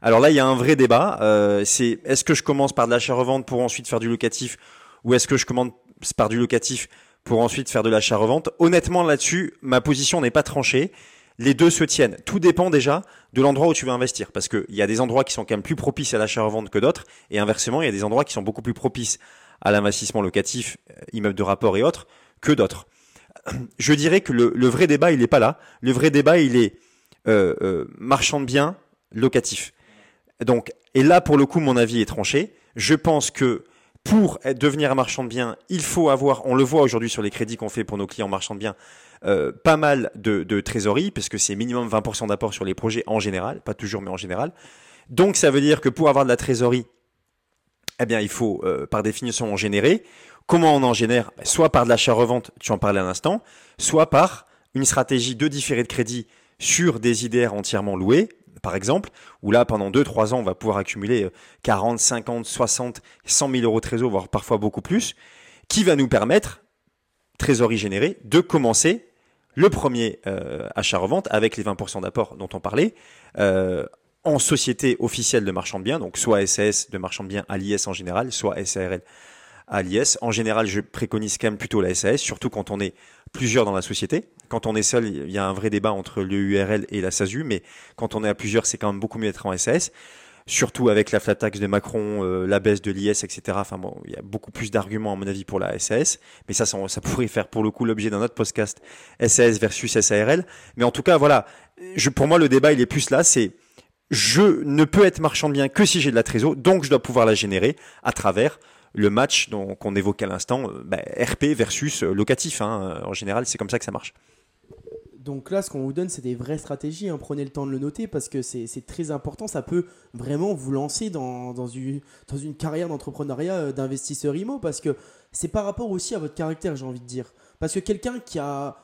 Alors là, il y a un vrai débat. Euh, c'est est-ce que je commence par de l'achat-revente pour ensuite faire du locatif, ou est-ce que je commence par du locatif pour ensuite faire de l'achat-revente? Honnêtement, là-dessus, ma position n'est pas tranchée. Les deux se tiennent. Tout dépend déjà de l'endroit où tu vas investir, parce qu'il y a des endroits qui sont quand même plus propices à l'achat-revente que d'autres, et inversement, il y a des endroits qui sont beaucoup plus propices à l'investissement locatif, immeuble de rapport et autres, que d'autres. Je dirais que le, le vrai débat, il n'est pas là. Le vrai débat, il est euh, euh, marchand de biens locatif. Donc, et là, pour le coup, mon avis est tranché. Je pense que pour devenir un marchand de biens, il faut avoir, on le voit aujourd'hui sur les crédits qu'on fait pour nos clients marchands de biens, euh, pas mal de, de trésorerie, parce que c'est minimum vingt pour cent d'apport sur les projets en général, pas toujours, mais en général. Donc, ça veut dire que pour avoir de la trésorerie, eh bien, il faut, euh, par définition, en générer. Comment on en génère? Soit par de l'achat-revente, tu en parlais à l'instant, soit par une stratégie de différé de crédit sur des I D R entièrement loués, par exemple, où là, pendant deux trois ans, on va pouvoir accumuler quarante, cinquante, soixante, cent mille euros de trésor, voire parfois beaucoup plus, qui va nous permettre, trésorerie générée, de commencer le premier euh, achat-revente avec les vingt pour cent d'apport dont on parlait, euh, en société officielle de marchand de biens, donc soit S A S de marchand de biens à l'I S en général, soit S A R L à l'I S. En général, je préconise quand même plutôt la S A S, surtout quand on est plusieurs dans la société. Quand on est seul, il y a un vrai débat entre l'E U R L et la S A S U, mais quand on est à plusieurs, c'est quand même beaucoup mieux d'être en S A S, surtout avec la flat tax de Macron, euh, la baisse de l'I S, et cetera. Enfin bon, il y a beaucoup plus d'arguments, à mon avis, pour la S A S, mais ça, ça, ça pourrait faire pour le coup l'objet d'un autre podcast, S A S versus S A R L. Mais en tout cas, voilà, je, pour moi, le débat, il est plus là, c'est je ne peux être marchand de biens que si j'ai de la trésor, donc je dois pouvoir la générer à travers le match qu'on évoque à l'instant, bah, R P versus locatif. Hein. En général, c'est comme ça que ça marche. Donc là, ce qu'on vous donne, c'est des vraies stratégies. Hein. Prenez le temps de le noter parce que c'est, c'est très important. Ça peut vraiment vous lancer dans, dans, une, dans une carrière d'entrepreneuriat, d'investisseur immo, parce que c'est par rapport aussi à votre caractère, j'ai envie de dire. Parce que quelqu'un qui a...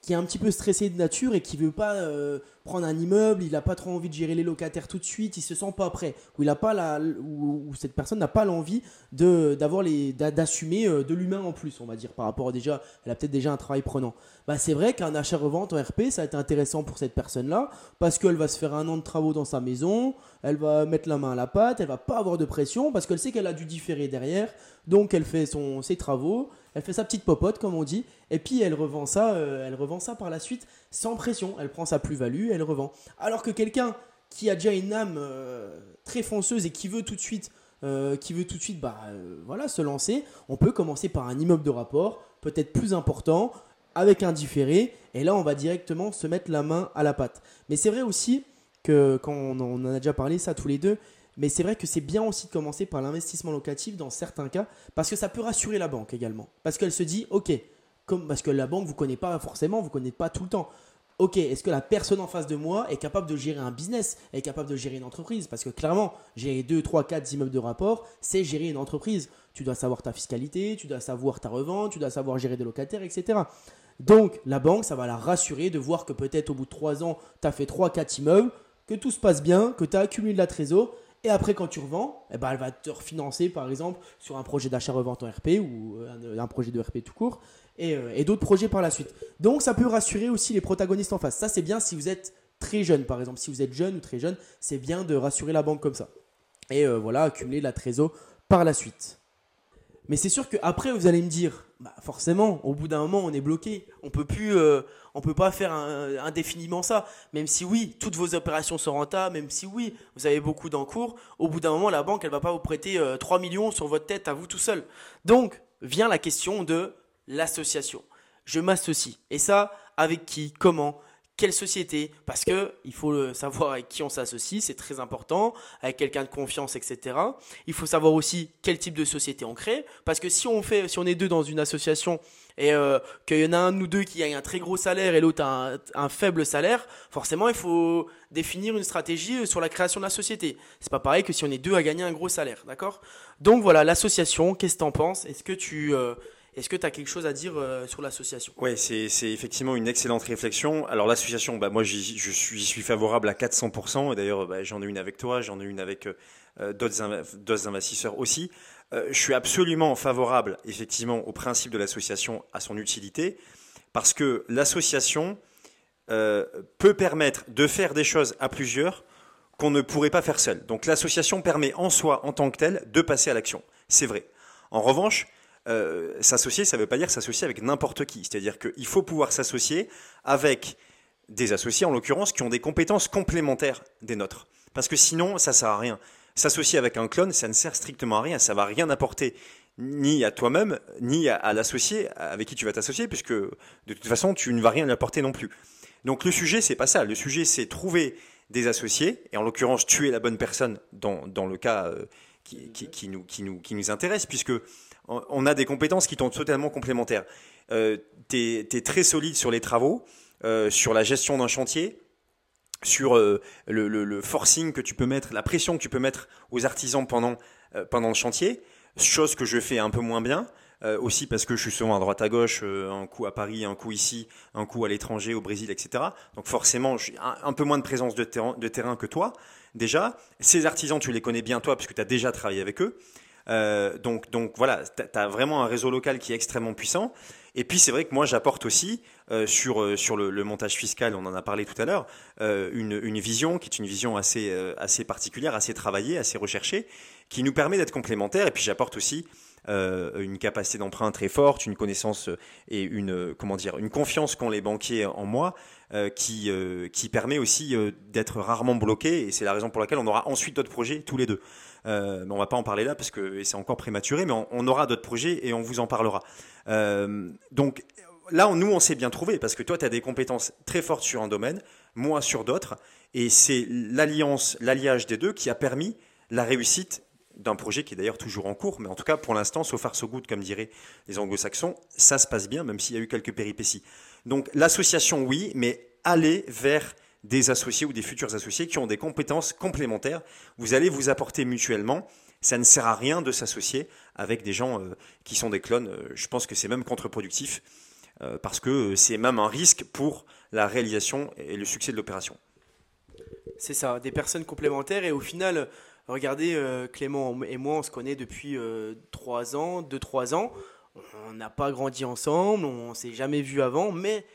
qui est un petit peu stressé de nature et qui veut pas euh, prendre un immeuble, il n'a pas trop envie de gérer les locataires tout de suite, il se sent pas prêt, ou il a pas la, ou, ou cette personne n'a pas l'envie de d'avoir les d'assumer de l'humain en plus, on va dire, par rapport déjà, elle a peut-être déjà un travail prenant. Bah c'est vrai qu'un achat-revente en R P, ça va être intéressant pour cette personne-là parce qu'elle va se faire un an de travaux dans sa maison, elle va mettre la main à la pâte, elle va pas avoir de pression parce qu'elle sait qu'elle a du différé derrière, donc elle fait son ses travaux. Elle fait sa petite popote, comme on dit, et puis elle revend ça, euh, elle revend ça par la suite sans pression. Elle prend sa plus-value, elle revend. Alors que quelqu'un qui a déjà une âme euh, très fonceuse et qui veut tout de suite, euh, qui veut tout de suite, bah, euh, voilà, se lancer, on peut commencer par un immeuble de rapport, peut-être plus important, avec un différé, et là on va directement se mettre la main à la pâte. Mais c'est vrai aussi que, quand on en a déjà parlé ça tous les deux, mais c'est vrai que c'est bien aussi de commencer par l'investissement locatif dans certains cas, parce que ça peut rassurer la banque également. Parce qu'elle se dit, ok, comme, parce que la banque ne vous connaît pas forcément, vous ne connaît pas tout le temps. Ok, est-ce que la personne en face de moi est capable de gérer un business, est capable de gérer une entreprise? Parce que clairement, gérer deux, trois, quatre immeubles de rapport, c'est gérer une entreprise. Tu dois savoir ta fiscalité, tu dois savoir ta revente, tu dois savoir gérer des locataires, et cetera. Donc, la banque, ça va la rassurer de voir que peut-être au bout de trois ans, tu as fait trois, quatre immeubles, que tout se passe bien, que tu as accumulé de la trésor. Et après, quand tu revends, eh ben, elle va te refinancer, par exemple, sur un projet d'achat-revente en R P ou un, un projet de R P tout court et, euh, et d'autres projets par la suite. Donc, ça peut rassurer aussi les protagonistes en face. Ça, c'est bien si vous êtes très jeune, par exemple. Si vous êtes jeune ou très jeune, c'est bien de rassurer la banque comme ça. Et euh, voilà, accumuler la trésor par la suite. Mais c'est sûr qu'après, vous allez me dire, bah, forcément, au bout d'un moment, on est bloqué. On peut plus, euh, on peut pas faire un, indéfiniment ça. Même si oui, toutes vos opérations sont rentables, même si oui, vous avez beaucoup d'encours, au bout d'un moment, la banque, elle va pas vous prêter euh, trois millions sur votre tête à vous tout seul. Donc, vient la question de l'association. Je m'associe. Et ça, avec qui? Comment? Quelle société? Parce qu'il faut savoir avec qui on s'associe, c'est très important, avec quelqu'un de confiance, et cetera. Il faut savoir aussi quel type de société on crée, parce que si on fait, si on est deux dans une association et euh, qu'il y en a un ou deux qui a un très gros salaire et l'autre a un, un faible salaire, forcément il faut définir une stratégie sur la création de la société. C'est pas pareil que si on est deux à gagner un gros salaire, d'accord? Donc voilà, l'association, qu'est-ce que t'en penses? Est-ce que tu... Euh, Est-ce que tu as quelque chose à dire euh, sur l'association? Oui, c'est, c'est effectivement une excellente réflexion. Alors l'association, bah, moi j'y, je suis, j'y suis favorable à quatre cents pour cent. Et d'ailleurs, bah, j'en ai une avec toi, j'en ai une avec euh, d'autres, inv- d'autres investisseurs aussi. Euh, je suis absolument favorable effectivement au principe de l'association, à son utilité, parce que l'association euh, peut permettre de faire des choses à plusieurs qu'on ne pourrait pas faire seul. Donc l'association permet en soi, en tant que telle, de passer à l'action. C'est vrai. En revanche, euh, s'associer, ça ne veut pas dire s'associer avec n'importe qui. C'est-à-dire qu'il faut pouvoir s'associer avec des associés, en l'occurrence, qui ont des compétences complémentaires des nôtres. Parce que sinon, ça ne sert à rien. S'associer avec un clone, ça ne sert strictement à rien. Ça ne va rien apporter ni à toi-même, ni à, à l'associé avec qui tu vas t'associer, puisque de toute façon, tu ne vas rien apporter non plus. Donc le sujet, ce n'est pas ça. Le sujet, c'est trouver des associés, et en l'occurrence, tu es la bonne personne dans, dans le cas euh, qui, qui, qui, nous, qui, nous, qui nous intéresse, puisque on a des compétences qui sont totalement complémentaires. Euh, tu es très solide sur les travaux, euh, sur la gestion d'un chantier, sur euh, le, le, le forcing que tu peux mettre, la pression que tu peux mettre aux artisans pendant, euh, pendant le chantier, chose que je fais un peu moins bien, euh, aussi parce que je suis souvent à droite à gauche, euh, un coup à Paris, un coup ici, un coup à l'étranger, au Brésil, et cetera. Donc forcément, j'ai un, un peu moins de présence de terrain, de terrain que toi. Déjà, ces artisans, tu les connais bien toi, puisque tu as déjà travaillé avec eux. Euh, donc, donc voilà, tu as vraiment un réseau local qui est extrêmement puissant. Et puis c'est vrai que moi j'apporte aussi euh, sur, sur le, le montage fiscal, on en a parlé tout à l'heure, euh, une, une vision qui est une vision assez, euh, assez particulière, assez travaillée, assez recherchée, qui nous permet d'être complémentaires. Et puis j'apporte aussi euh, une capacité d'emprunt très forte, une connaissance et une, comment dire, une confiance qu'ont les banquiers en moi, euh, qui, euh, qui permet aussi euh, d'être rarement bloqué. Et c'est la raison pour laquelle on aura ensuite d'autres projets tous les deux. Euh, mais on ne va pas en parler là parce que c'est encore prématuré, mais on, on aura d'autres projets et on vous en parlera. Euh, donc là, on, nous, on s'est bien trouvé parce que toi, tu as des compétences très fortes sur un domaine, moi sur d'autres, et c'est l'alliance, l'alliage des deux qui a permis la réussite d'un projet qui est d'ailleurs toujours en cours, mais en tout cas, pour l'instant, so far so good, comme diraient les anglo-saxons, ça se passe bien, même s'il y a eu quelques péripéties. Donc l'association, oui, mais aller vers des associés ou des futurs associés qui ont des compétences complémentaires. Vous allez vous apporter mutuellement. Ça ne sert à rien de s'associer avec des gens euh, qui sont des clones. Je pense que c'est même contre-productif euh, parce que c'est même un risque pour la réalisation et le succès de l'opération. C'est ça, des personnes complémentaires. Et au final, regardez, euh, Clément et moi, on se connaît depuis trois ans, deux trois ans. On n'a pas grandi ensemble, on ne s'est jamais vu avant, mais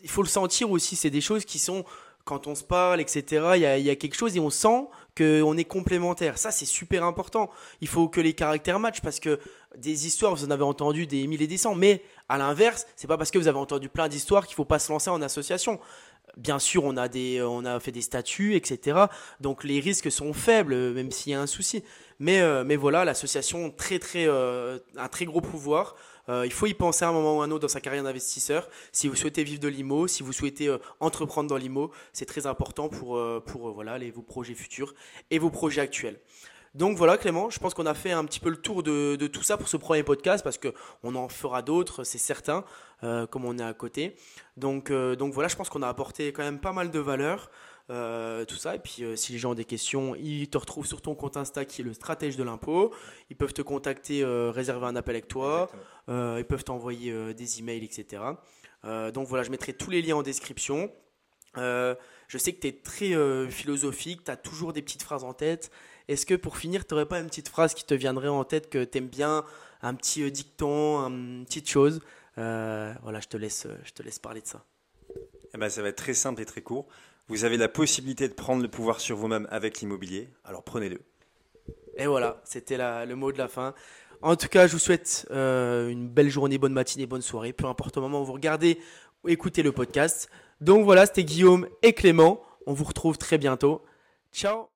il faut le sentir aussi, c'est des choses qui sont, quand on se parle, et cetera, il y a, il y a quelque chose et on sent qu'on est complémentaires. Ça, c'est super important. Il faut que les caractères matchent parce que des histoires, vous en avez entendu des mille et des cents, mais à l'inverse, ce n'est pas parce que vous avez entendu plein d'histoires qu'il ne faut pas se lancer en association. Bien sûr, on a, des, on a fait des statuts, et cetera. Donc, les risques sont faibles, même s'il y a un souci. Mais, euh, mais voilà, l'association très, très, euh, un très gros pouvoir. Euh, il faut y penser à un moment ou à un autre dans sa carrière d'investisseur. Si vous souhaitez vivre de l'I M O, si vous souhaitez euh, entreprendre dans l'I M O, c'est très important pour, euh, pour euh, voilà, les, vos projets futurs et vos projets actuels. Donc voilà, Clément, je pense qu'on a fait un petit peu le tour de, de tout ça pour ce premier podcast parce qu'on en fera d'autres, c'est certain, euh, comme on est à côté. Donc, euh, donc voilà, je pense qu'on a apporté quand même pas mal de valeur. Euh, tout ça, et puis euh, si les gens ont des questions, ils te retrouvent sur ton compte Insta qui est le stratège de l'impôt, ils peuvent te contacter, euh, réserver un appel avec toi, euh, ils peuvent t'envoyer euh, des emails, et cetera. Euh, donc voilà, je mettrai tous les liens en description. Euh, je sais que tu es très euh, philosophique, tu as toujours des petites phrases en tête. Est-ce que pour finir, tu n'aurais pas une petite phrase qui te viendrait en tête que tu aimes bien, un petit euh, dicton, une petite chose euh, Voilà, je te laisse, je te laisse parler de ça. Eh ben, ça va être très simple et très court. Vous avez la possibilité de prendre le pouvoir sur vous-même avec l'immobilier, alors prenez-le. Et voilà, c'était la, le mot de la fin. En tout cas, je vous souhaite euh, une belle journée, bonne matinée, bonne soirée, peu importe le moment où vous regardez ou écoutez le podcast. Donc voilà, c'était Guillaume et Clément. On vous retrouve très bientôt. Ciao!